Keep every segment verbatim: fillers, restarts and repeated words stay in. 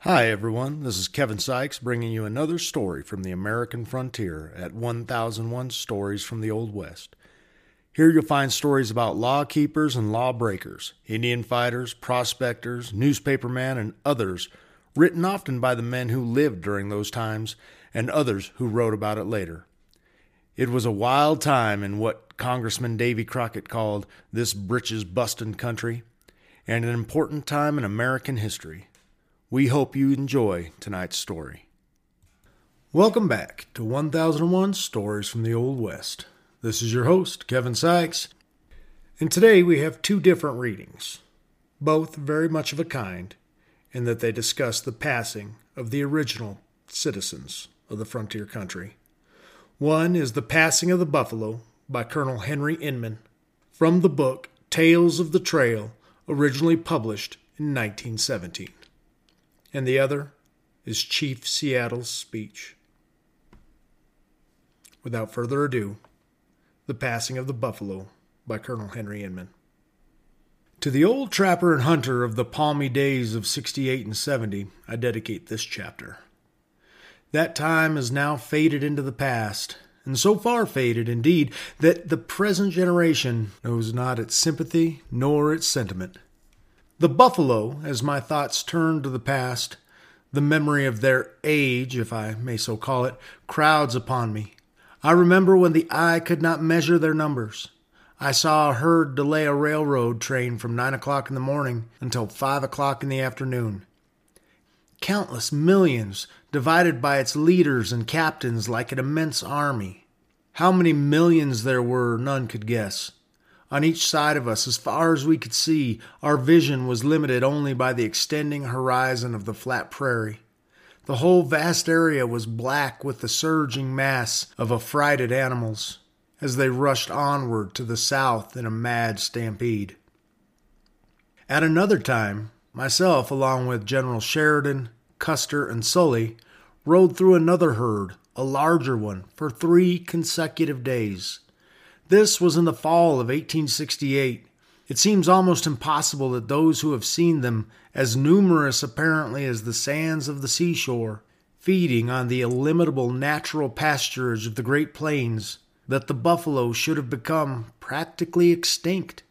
Hi everyone, this is Kevin Sykes bringing you another story from the American frontier at one thousand one Stories from the Old West. Here you'll find stories about law keepers and law breakers, Indian fighters, prospectors, newspapermen, and others, written often by the men who lived during those times and others who wrote about it later. It was a wild time in what Congressman Davy Crockett called this britches-bustin' country, and an important time in American history. We hope you enjoy tonight's story. Welcome back to one thousand one Stories from the Old West. This is your host, Kevin Sykes, and today we have two different readings, both very much of a kind in that they discuss the passing of the original citizens of the frontier country. One is The Passing of the Buffalo by Colonel Henry Inman from the book Tales of the Trail, originally published in nineteen seventeen. And the other is Chief Seattle's Speech. Without further ado, The Passing of the Buffalo by Colonel Henry Inman. To the old trapper and hunter of the palmy days of sixty-eight and seventy, I dedicate this chapter. That time is now faded into the past, and so far faded, indeed, that the present generation knows not its sympathy nor its sentiment. The buffalo, as my thoughts turn to the past, the memory of their age, if I may so call it, crowds upon me. I remember when the eye could not measure their numbers. I saw a herd delay a railroad train from nine o'clock in the morning until five o'clock in the afternoon. Countless millions, divided by its leaders and captains like an immense army. How many millions there were, none could guess. On each side of us, as far as we could see, our vision was limited only by the extending horizon of the flat prairie. The whole vast area was black with the surging mass of affrighted animals as they rushed onward to the south in a mad stampede. At another time, myself, along with General Sheridan, Custer, and Sully, rode through another herd, a larger one, for three consecutive days. This was in the fall of eighteen sixty-eight. It seems almost impossible that those who have seen them, as numerous apparently as the sands of the seashore, feeding on the illimitable natural pasturage of the Great Plains, that the buffalo should have become practically extinct.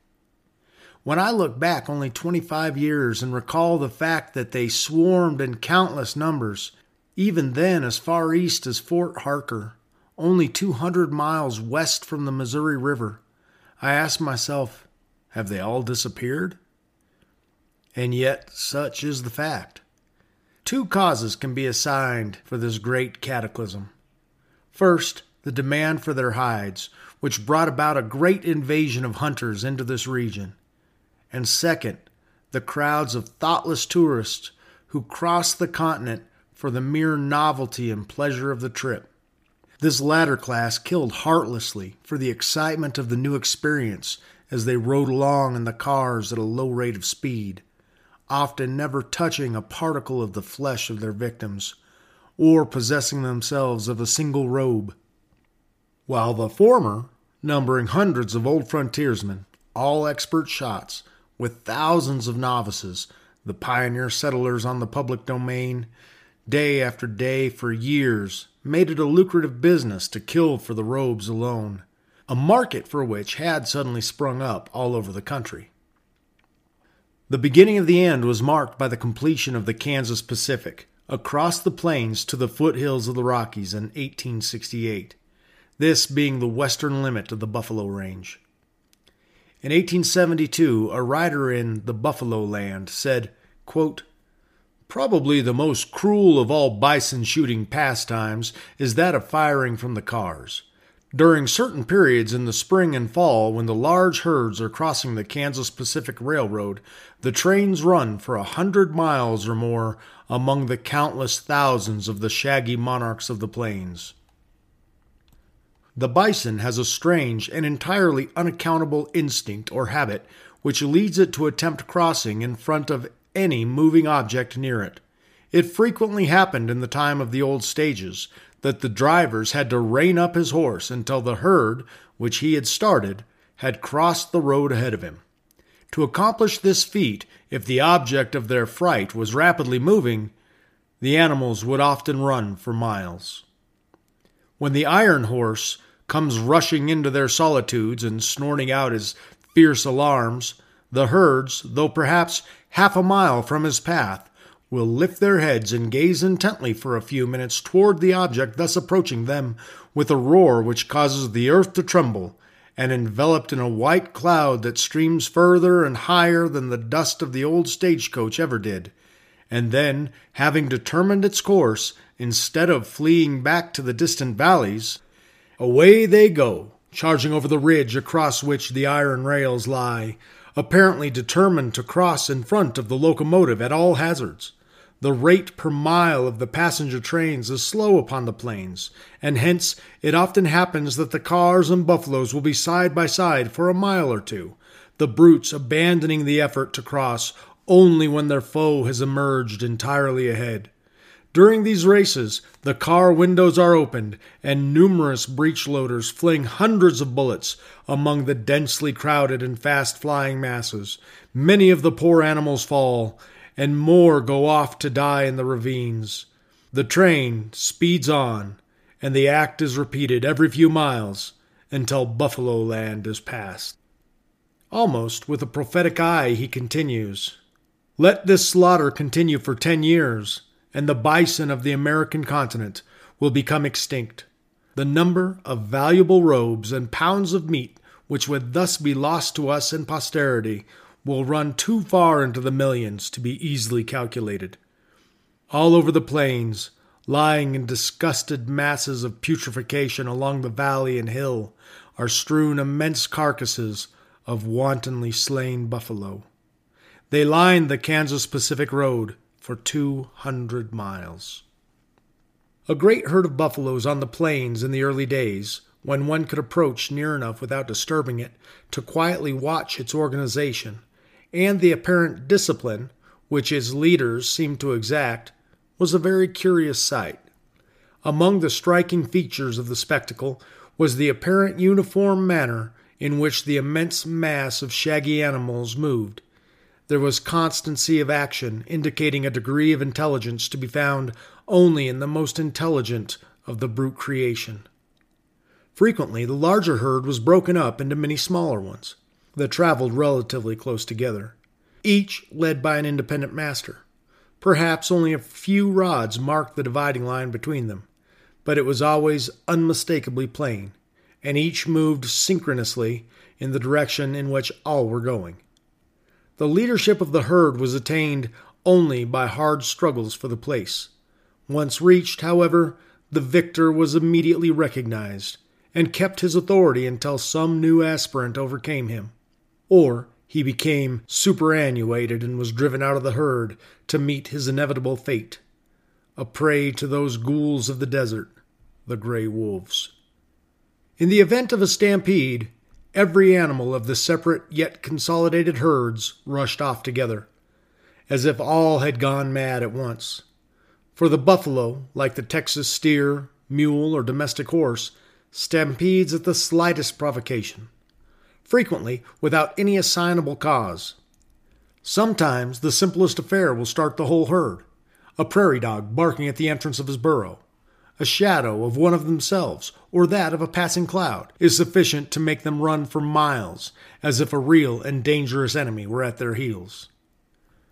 When I look back only twenty-five years and recall the fact that they swarmed in countless numbers, even then as far east as Fort Harker, only two hundred miles west from the Missouri River, I asked myself, have they all disappeared? And yet, such is the fact. Two causes can be assigned for this great cataclysm. First, the demand for their hides, which brought about a great invasion of hunters into this region. And second, the crowds of thoughtless tourists who crossed the continent for the mere novelty and pleasure of the trip. This latter class killed heartlessly for the excitement of the new experience as they rode along in the cars at a low rate of speed, often never touching a particle of the flesh of their victims, or possessing themselves of a single robe. While the former, numbering hundreds of old frontiersmen, all expert shots, with thousands of novices, the pioneer settlers on the public domain, day after day for years, made it a lucrative business to kill for the robes alone, a market for which had suddenly sprung up all over the country. The beginning of the end was marked by the completion of the Kansas Pacific, across the plains to the foothills of the Rockies in eighteen sixty-eight, this being the western limit of the buffalo range. In eighteen seventy-two, a writer in the Buffalo Land said, quote, "Probably the most cruel of all bison shooting pastimes is that of firing from the cars. During certain periods in the spring and fall, when the large herds are crossing the Kansas Pacific Railroad, the trains run for a hundred miles or more among the countless thousands of the shaggy monarchs of the plains." The bison has a strange and entirely unaccountable instinct or habit which leads it to attempt crossing in front of any moving object near it. It frequently happened in the time of the old stages that the drivers had to rein up his horse until the herd, which he had started, had crossed the road ahead of him. To accomplish this feat, if the object of their fright was rapidly moving, the animals would often run for miles. When the iron horse comes rushing into their solitudes and snorting out his fierce alarms, the herds, though perhaps half a mile from his path, will lift their heads and gaze intently for a few minutes toward the object thus approaching them with a roar which causes the earth to tremble, and enveloped in a white cloud that streams further and higher than the dust of the old stagecoach ever did, and then, having determined its course, instead of fleeing back to the distant valleys, away they go, charging over the ridge across which the iron rails lie, apparently determined to cross in front of the locomotive at all hazards. The rate per mile of the passenger trains is slow upon the plains, and hence it often happens that the cars and buffaloes will be side by side for a mile or two, the brutes abandoning the effort to cross only when their foe has emerged entirely ahead. During these races, the car windows are opened, and numerous breechloaders fling hundreds of bullets among the densely crowded and fast-flying masses. Many of the poor animals fall, and more go off to die in the ravines. The train speeds on, and the act is repeated every few miles until Buffalo Land is passed. Almost with a prophetic eye, he continues, "Let this slaughter continue for ten years, and the bison of the American continent will become extinct. The number of valuable robes and pounds of meat which would thus be lost to us and posterity will run too far into the millions to be easily calculated. All over the plains, lying in disgusted masses of putrefaction along the valley and hill, are strewn immense carcasses of wantonly slain buffalo. They line the Kansas Pacific Road for two hundred miles. A great herd of buffaloes on the plains in the early days, when one could approach near enough without disturbing it to quietly watch its organization, and the apparent discipline which its leaders seemed to exact, was a very curious sight. Among the striking features of the spectacle was the apparent uniform manner in which the immense mass of shaggy animals moved. There was constancy of action, indicating a degree of intelligence to be found only in the most intelligent of the brute creation. Frequently, the larger herd was broken up into many smaller ones that traveled relatively close together, each led by an independent master. Perhaps only a few rods marked the dividing line between them, but it was always unmistakably plain, and each moved synchronously in the direction in which all were going. The leadership of the herd was attained only by hard struggles for the place. Once reached, however, the victor was immediately recognized and kept his authority until some new aspirant overcame him, or he became superannuated and was driven out of the herd to meet his inevitable fate, a prey to those ghouls of the desert, the gray wolves. In the event of a stampede, every animal of the separate yet consolidated herds rushed off together, as if all had gone mad at once. For the buffalo, like the Texas steer, mule, or domestic horse, stampedes at the slightest provocation, frequently without any assignable cause. Sometimes the simplest affair will start the whole herd, a prairie dog barking at the entrance of his burrow. A shadow of one of themselves, or that of a passing cloud, is sufficient to make them run for miles, as if a real and dangerous enemy were at their heels.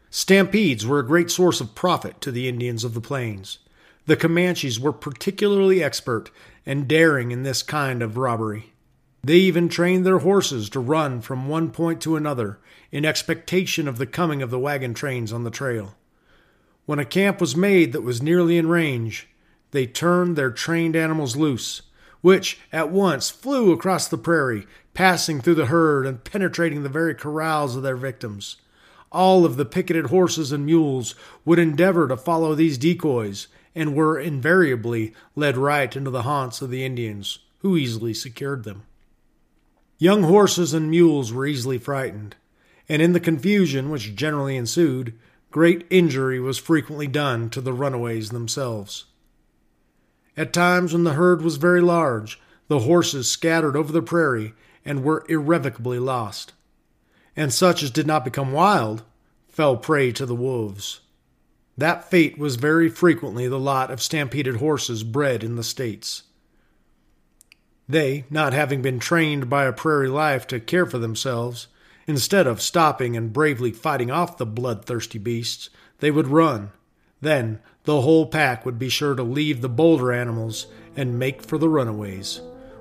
Stampedes were a great source of profit to the Indians of the plains. The Comanches were particularly expert and daring in this kind of robbery. They even trained their horses to run from one point to another in expectation of the coming of the wagon trains on the trail. When a camp was made that was nearly in range, they turned their trained animals loose, which at once flew across the prairie, passing through the herd and penetrating the very corrals of their victims. All of the picketed horses and mules would endeavor to follow these decoys, and were invariably led right into the haunts of the Indians, who easily secured them. Young horses and mules were easily frightened, and in the confusion which generally ensued, great injury was frequently done to the runaways themselves. At times when the herd was very large, the horses scattered over the prairie and were irrevocably lost, and such as did not become wild fell prey to the wolves. That fate was very frequently the lot of stampeded horses bred in the States. They, not having been trained by a prairie life to care for themselves, instead of stopping and bravely fighting off the bloodthirsty beasts, they would run. Then the whole pack would be sure to leave the bolder animals and make for the runaways,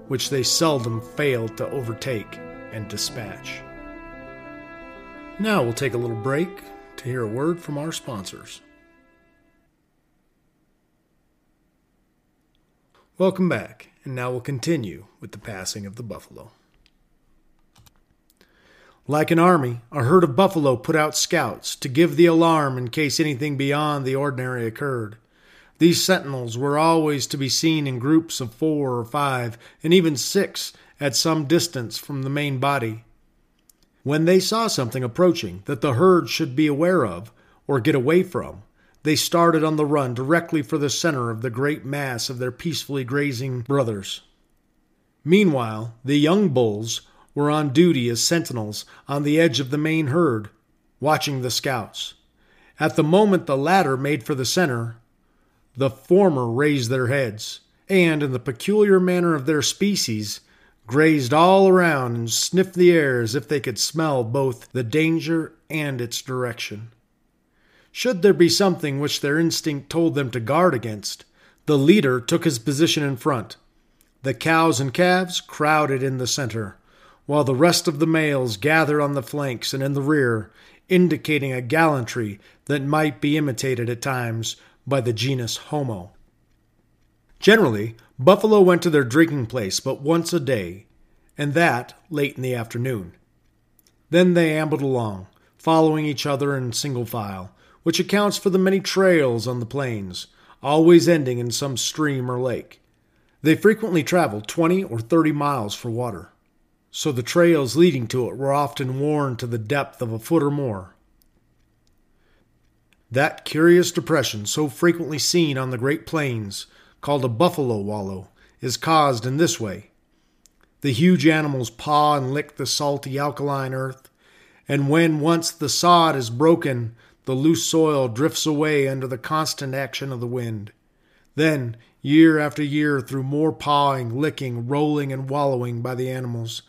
which they seldom failed to overtake and dispatch. Now we'll take a little break to hear a word from our sponsors. Welcome back, and now we'll continue with the passing of the buffalo. Like an army, a herd of buffalo put out scouts to give the alarm in case anything beyond the ordinary occurred. These sentinels were always to be seen in groups of four or five, and even six, at some distance from the main body. When they saw something approaching that the herd should be aware of or get away from, they started on the run directly for the center of the great mass of their peacefully grazing brothers. Meanwhile, the young bulls were on duty as sentinels on the edge of the main herd, watching the scouts. At the moment the latter made for the center, the former raised their heads, and, in the peculiar manner of their species, grazed all around and sniffed the air as if they could smell both the danger and its direction. Should there be something which their instinct told them to guard against, the leader took his position in front. The cows and calves crowded in the center, while the rest of the males gathered on the flanks and in the rear, indicating a gallantry that might be imitated at times by the genus Homo. Generally, buffalo went to their drinking place but once a day, and that late in the afternoon. Then they ambled along, following each other in single file, which accounts for the many trails on the plains, always ending in some stream or lake. They frequently traveled twenty or thirty miles for water, so the trails leading to it were often worn to the depth of a foot or more. That curious depression so frequently seen on the Great Plains, called a buffalo wallow, is caused in this way. The huge animals paw and lick the salty alkaline earth, and when once the sod is broken, the loose soil drifts away under the constant action of the wind. Then, year after year, through more pawing, licking, rolling, and wallowing by the animals,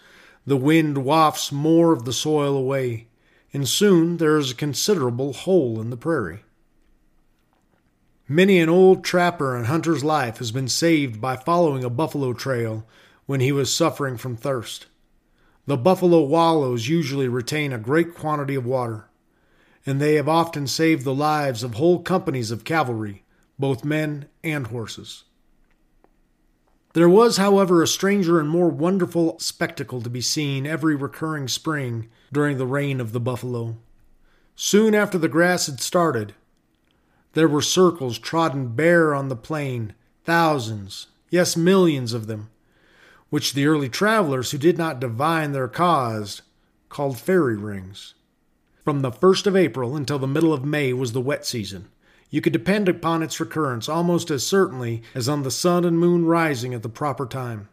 the wind wafts more of the soil away, and soon there is a considerable hole in the prairie. Many an old trapper and hunter's life has been saved by following a buffalo trail when he was suffering from thirst. The buffalo wallows usually retain a great quantity of water, and they have often saved the lives of whole companies of cavalry, both men and horses. There was, however, a stranger and more wonderful spectacle to be seen every recurring spring during the reign of the buffalo. Soon after the grass had started, there were circles trodden bare on the plain, thousands, yes, millions of them, which the early travelers who did not divine their cause called fairy rings. From the first of April until the middle of May was the wet season. You could depend upon its recurrence almost as certainly as on the sun and moon rising at the proper time.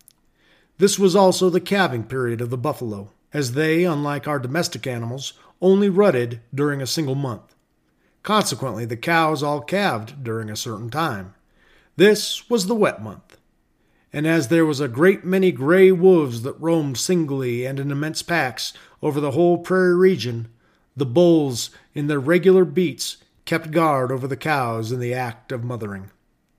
This was also the calving period of the buffalo, as they, unlike our domestic animals, only rutted during a single month. Consequently, the cows all calved during a certain time. This was the wet month, and as there was a great many gray wolves that roamed singly and in immense packs over the whole prairie region, the bulls, in their regular beats, kept guard over the cows in the act of mothering,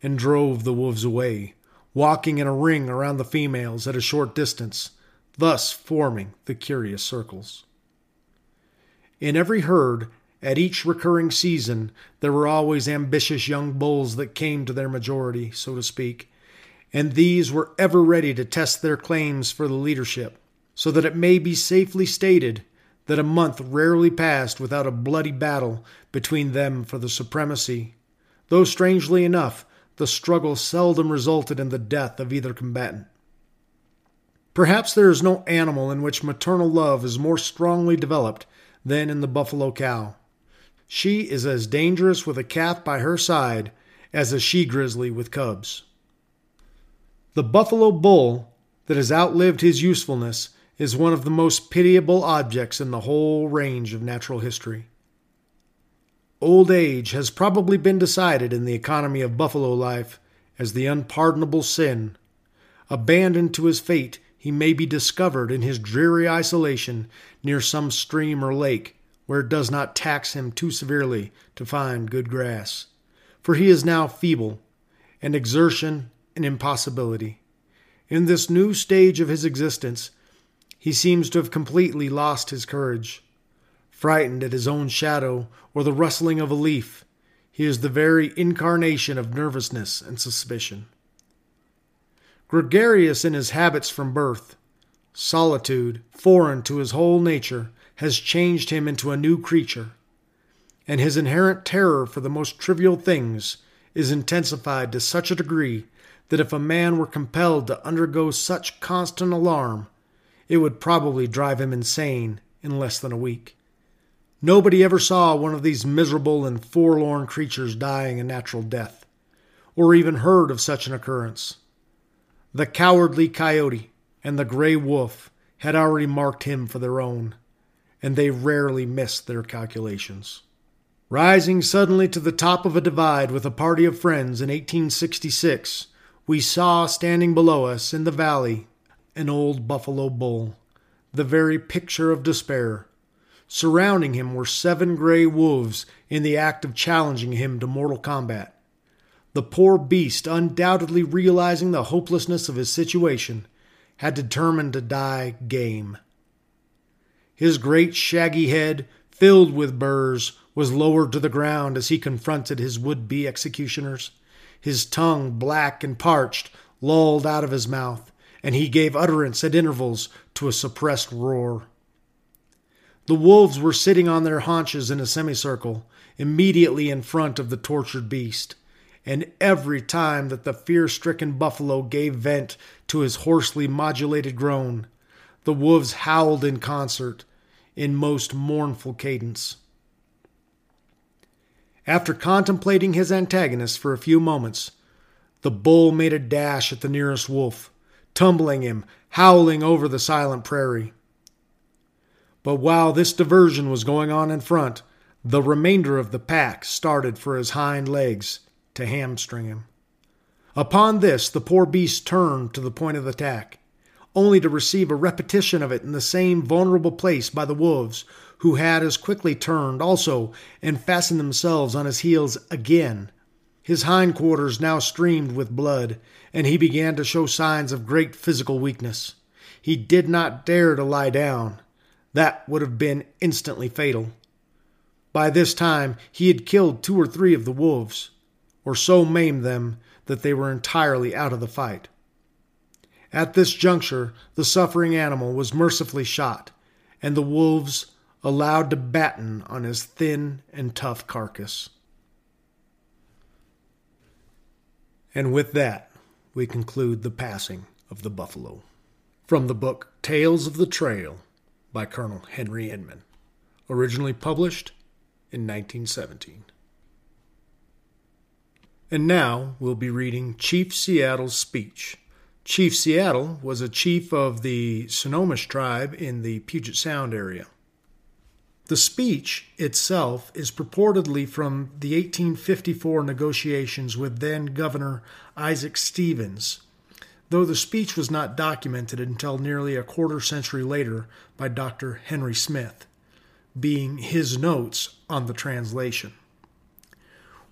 and drove the wolves away, walking in a ring around the females at a short distance, thus forming the curious circles. In every herd, at each recurring season, there were always ambitious young bulls that came to their majority, so to speak, and these were ever ready to test their claims for the leadership, so that it may be safely stated that a month rarely passed without a bloody battle between them for the supremacy, though strangely enough, the struggle seldom resulted in the death of either combatant. Perhaps there is no animal in which maternal love is more strongly developed than in the buffalo cow. She is as dangerous with a calf by her side as a she-grizzly with cubs. The buffalo bull that has outlived his usefulness is one of the most pitiable objects in the whole range of natural history. Old age has probably been decided in the economy of buffalo life as the unpardonable sin. Abandoned to his fate, he may be discovered in his dreary isolation near some stream or lake where it does not tax him too severely to find good grass, for he is now feeble, and exertion an impossibility. In this new stage of his existence, he seems to have completely lost his courage. Frightened at his own shadow or the rustling of a leaf, he is the very incarnation of nervousness and suspicion. Gregarious in his habits from birth, solitude, foreign to his whole nature, has changed him into a new creature, and his inherent terror for the most trivial things is intensified to such a degree that if a man were compelled to undergo such constant alarm, it would probably drive him insane in less than a week. Nobody ever saw one of these miserable and forlorn creatures dying a natural death, or even heard of such an occurrence. The cowardly coyote and the gray wolf had already marked him for their own, and they rarely missed their calculations. Rising suddenly to the top of a divide with a party of friends in eighteen sixty-six, we saw standing below us in the valley an old buffalo bull, the very picture of despair. Surrounding him were seven gray wolves in the act of challenging him to mortal combat. The poor beast, undoubtedly realizing the hopelessness of his situation, had determined to die game. His great shaggy head, filled with burrs, was lowered to the ground as he confronted his would-be executioners. His tongue, black and parched, lolled out of his mouth, and he gave utterance at intervals to a suppressed roar. The wolves were sitting on their haunches in a semicircle, immediately in front of the tortured beast, and every time that the fear-stricken buffalo gave vent to his hoarsely modulated groan, the wolves howled in concert, in most mournful cadence. After contemplating his antagonist for a few moments, the bull made a dash at the nearest wolf, tumbling him, howling over the silent prairie. But while this diversion was going on in front, the remainder of the pack started for his hind legs to hamstring him. Upon this, the poor beast turned to the point of attack, only to receive a repetition of it in the same vulnerable place by the wolves, who had as quickly turned also and fastened themselves on his heels again. His hindquarters now streamed with blood, and he began to show signs of great physical weakness. He did not dare to lie down. That would have been instantly fatal. By this time, he had killed two or three of the wolves, or so maimed them that they were entirely out of the fight. At this juncture, the suffering animal was mercifully shot, and the wolves allowed to batten on his thin and tough carcass. And with that, we conclude the passing of the buffalo. From the book Tales of the Trail, by Colonel Henry Inman, originally published in nineteen seventeen. And now we'll be reading Chief Seattle's speech. Chief Seattle was a chief of the Sonomish tribe in the Puget Sound area. The speech itself is purportedly from the eighteen fifty-four negotiations with then-Governor Isaac Stevens, though the speech was not documented until nearly a quarter century later by Doctor Henry Smith, being his notes on the translation.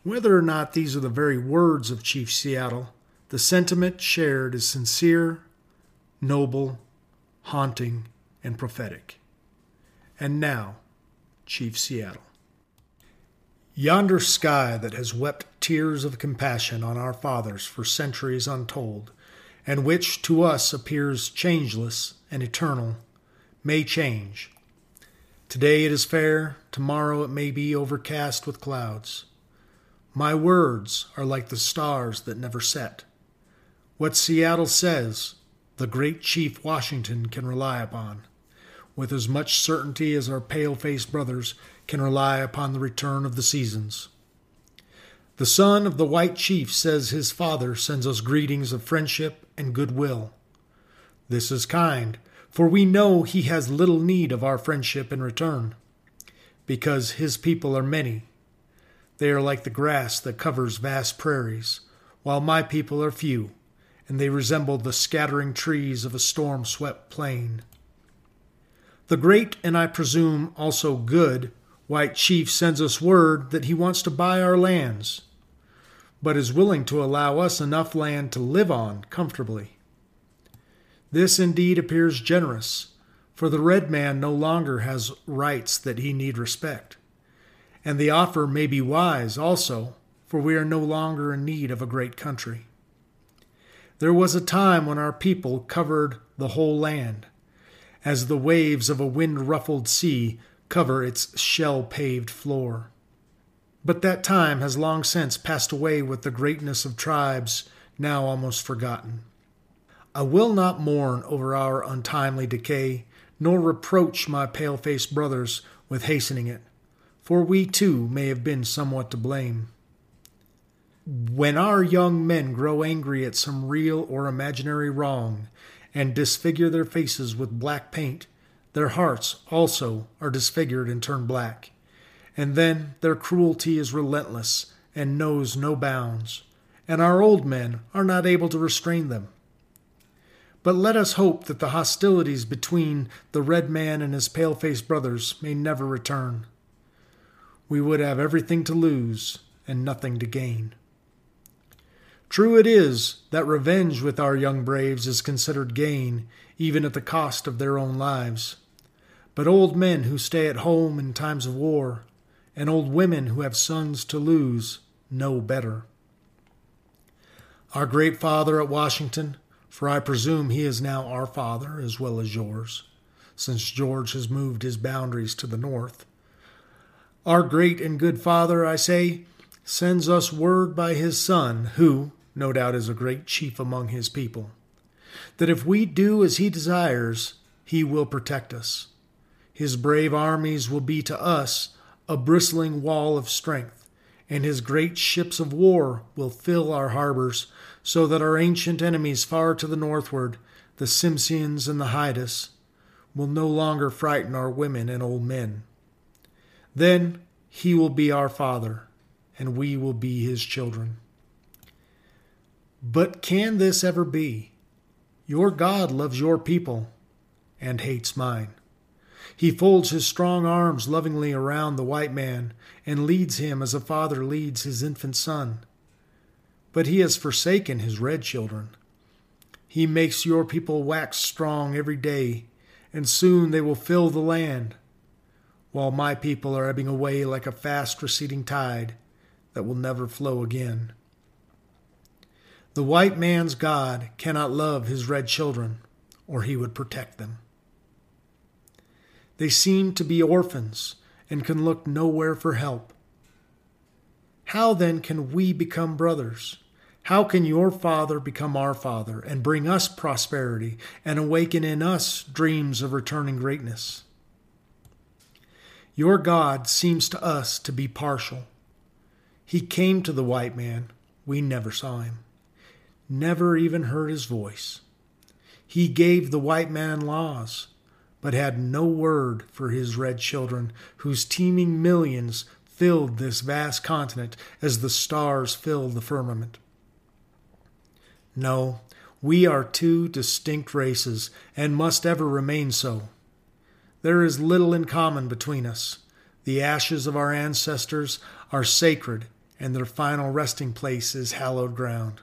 Whether or not these are the very words of Chief Seattle The sentiment shared is sincere, noble, haunting, and prophetic. And now, Chief Seattle. Yonder sky that has wept tears of compassion on our fathers for centuries untold, and which to us appears changeless and eternal, may change. Today it is fair, tomorrow it may be overcast with clouds. My words are like the stars that never set. What Seattle says, the great Chief Washington can rely upon, with as much certainty as our pale-faced brothers can rely upon the return of the seasons. The son of the white chief says his father sends us greetings of friendship and goodwill. This is kind, for we know he has little need of our friendship in return, because his people are many. They are like the grass that covers vast prairies, while my people are few, and they resemble the scattering trees of a storm-swept plain. The great, and I presume also good, white chief sends us word that he wants to buy our lands, but is willing to allow us enough land to live on comfortably. This indeed appears generous, for the red man no longer has rights that he need respect. And the offer may be wise also, for we are no longer in need of a great country. There was a time when our people covered the whole land, as the waves of a wind-ruffled sea cover its shell-paved floor. But that time has long since passed away with the greatness of tribes now almost forgotten. I will not mourn over our untimely decay, nor reproach my pale-faced brothers with hastening it, for we too may have been somewhat to blame. When our young men grow angry at some real or imaginary wrong, and disfigure their faces with black paint, their hearts also are disfigured and turn black, and then their cruelty is relentless and knows no bounds, and our old men are not able to restrain them. But let us hope that the hostilities between the red man and his pale-faced brothers may never return. We would have everything to lose and nothing to gain. True it is that revenge with our young braves is considered gain, even at the cost of their own lives. But old men who stay at home in times of war, and old women who have sons to lose, know better. Our great father at Washington, for I presume he is now our father as well as yours, since George has moved his boundaries to the north. Our great and good father, I say, sends us word by his son, who, no doubt, is a great chief among his people, that if we do as he desires, he will protect us. His brave armies will be to us a bristling wall of strength, and his great ships of war will fill our harbors, so that our ancient enemies far to the northward, the Simsiams and the Haidas, will no longer frighten our women and old men. Then he will be our father, and we will be his children. But can this ever be? Your God loves your people and hates mine. He folds his strong arms lovingly around the white man and leads him as a father leads his infant son. But he has forsaken his red children. He makes your people wax strong every day, and soon they will fill the land, while my people are ebbing away like a fast receding tide that will never flow again. The white man's God cannot love his red children, or he would protect them. They seem to be orphans and can look nowhere for help. How then can we become brothers? How can your father become our father and bring us prosperity and awaken in us dreams of returning greatness? Your God seems to us to be partial. He came to the white man. We never saw him, never even heard his voice. He gave the white man laws, but had no word for his red children, whose teeming millions filled this vast continent as the stars filled the firmament. No, we are two distinct races, and must ever remain so. There is little in common between us. The ashes of our ancestors are sacred, and their final resting place is hallowed ground.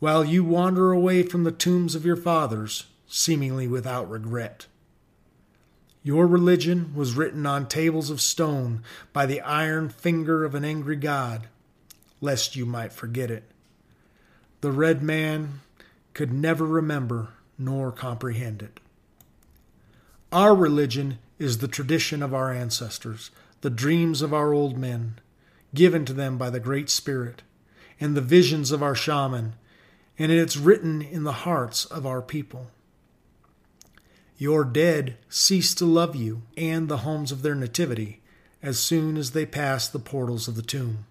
while you wander away from the tombs of your fathers, seemingly without regret. Your religion was written on tables of stone by the iron finger of an angry god, lest you might forget it. The red man could never remember nor comprehend it. Our religion is the tradition of our ancestors, the dreams of our old men, given to them by the Great Spirit, and the visions of our shaman, and it's written in the hearts of our people. Your dead cease to love you and the homes of their nativity as soon as they pass the portals of the tomb.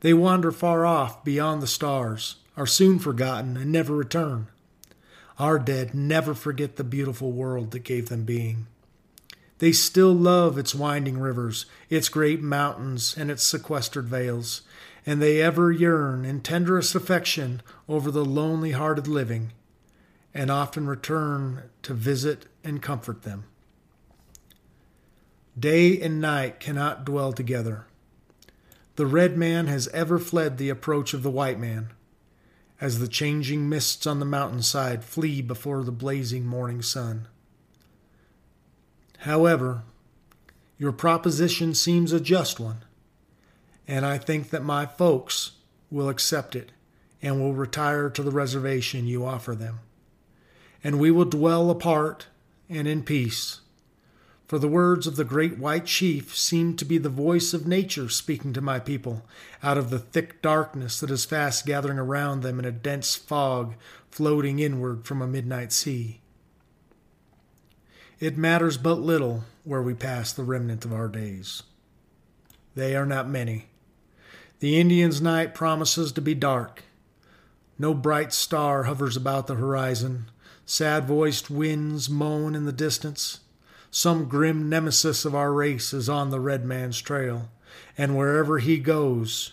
They wander far off beyond the stars, are soon forgotten, and never return. Our dead never forget the beautiful world that gave them being. They still love its winding rivers, its great mountains, and its sequestered vales, and they ever yearn in tenderest affection over the lonely-hearted living, and often return to visit and comfort them. Day and night cannot dwell together. The red man has ever fled the approach of the white man, as the changing mists on the mountainside flee before the blazing morning sun. However, your proposition seems a just one, and I think that my folks will accept it and will retire to the reservation you offer them. And we will dwell apart and in peace. For the words of the great white chief seem to be the voice of nature speaking to my people out of the thick darkness that is fast gathering around them in a dense fog floating inward from a midnight sea. It matters but little where we pass the remnant of our days. They are not many. The Indian's night promises to be dark. No bright star hovers about the horizon. Sad-voiced winds moan in the distance. Some grim nemesis of our race is on the red man's trail, and wherever he goes,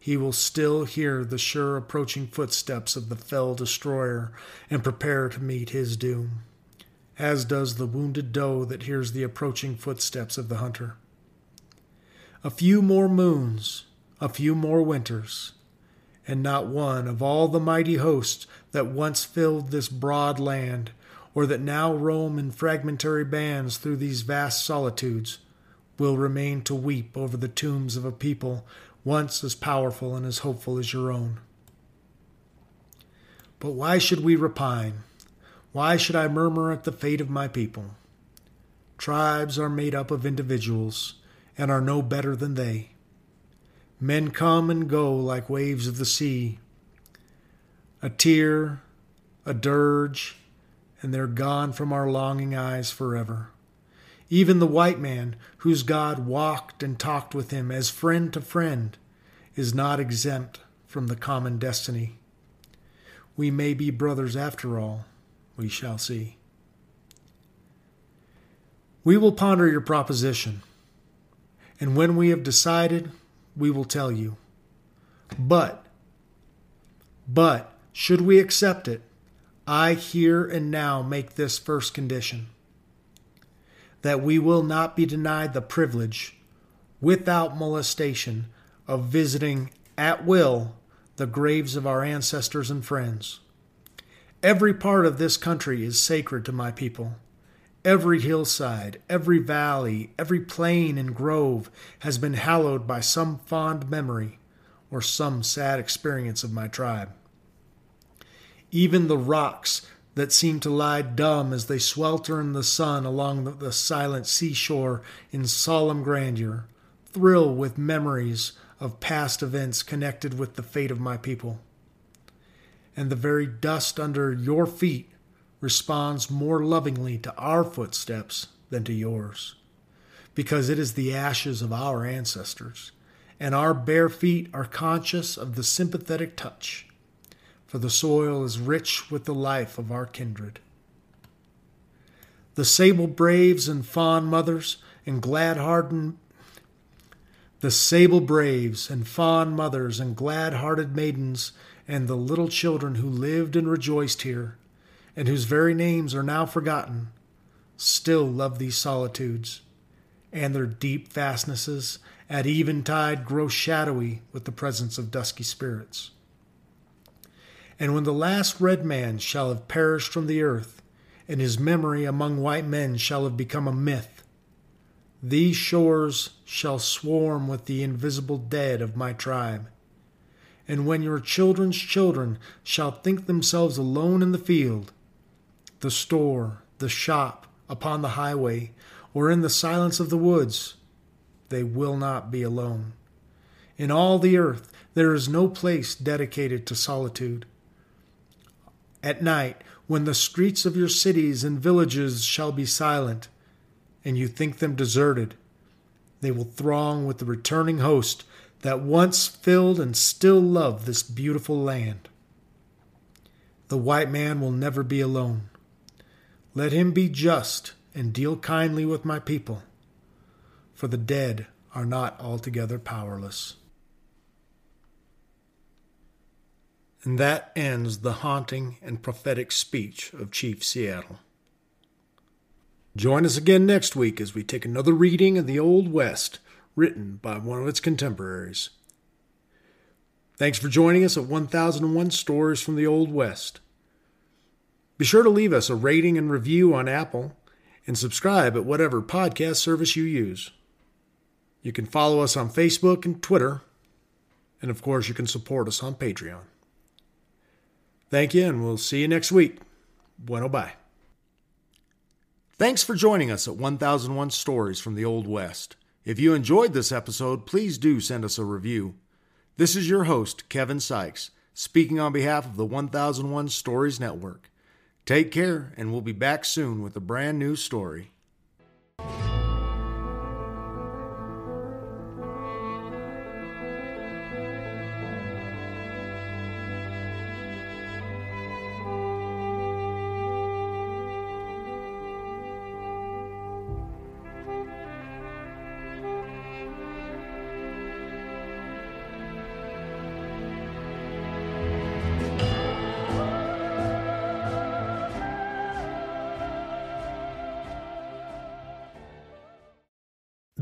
he will still hear the sure approaching footsteps of the fell destroyer and prepare to meet his doom, as does the wounded doe that hears the approaching footsteps of the hunter. A few more moons, a few more winters, and not one of all the mighty hosts that once filled this broad land, or that now roam in fragmentary bands through these vast solitudes, will remain to weep over the tombs of a people once as powerful and as hopeful as your own. But why should we repine? Why should I murmur at the fate of my people? Tribes are made up of individuals, and are no better than they. Men come and go like waves of the sea. A tear, a dirge, and they're gone from our longing eyes forever. Even the white man, whose God walked and talked with him as friend to friend, is not exempt from the common destiny. We may be brothers after all, we shall see. We will ponder your proposition, and when we have decided, we will tell you. But, but, should we accept it, I here and now make this first condition, that we will not be denied the privilege, without molestation, of visiting at will the graves of our ancestors and friends. Every part of this country is sacred to my people. Every hillside, every valley, every plain and grove has been hallowed by some fond memory or some sad experience of my tribe. Even the rocks that seem to lie dumb as they swelter in the sun along the, the silent seashore in solemn grandeur thrill with memories of past events connected with the fate of my people. And the very dust under your feet responds more lovingly to our footsteps than to yours, because it is the ashes of our ancestors, and our bare feet are conscious of the sympathetic touch, for the soil is rich with the life of our kindred. The sable braves and fond mothers and glad-hardened the sable braves and fond mothers and glad-hearted maidens and the little children who lived and rejoiced here, and whose very names are now forgotten, still love these solitudes, and their deep fastnesses at eventide grow shadowy with the presence of dusky spirits. And when the last red man shall have perished from the earth, and his memory among white men shall have become a myth, these shores shall swarm with the invisible dead of my tribe. And when your children's children shall think themselves alone in the field, the store, the shop, upon the highway, or in the silence of the woods, they will not be alone. In all the earth there is no place dedicated to solitude. At night, when the streets of your cities and villages shall be silent, and you think them deserted, they will throng with the returning host that once filled and still loved this beautiful land. The white man will never be alone. Let him be just and deal kindly with my people, for the dead are not altogether powerless. And that ends the haunting and prophetic speech of Chief Seattle. Join us again next week as we take another reading of the Old West, written by one of its contemporaries. Thanks for joining us at one thousand one Stories from the Old West. Be sure to leave us a rating and review on Apple, and subscribe at whatever podcast service you use. You can follow us on Facebook and Twitter, and of course you can support us on Patreon. Thank you, and we'll see you next week. Bueno, bye. Thanks for joining us at one thousand one Stories from the Old West. If you enjoyed this episode, please do send us a review. This is your host, Kevin Sykes, speaking on behalf of the one thousand one Stories Network. Take care, and we'll be back soon with a brand new story.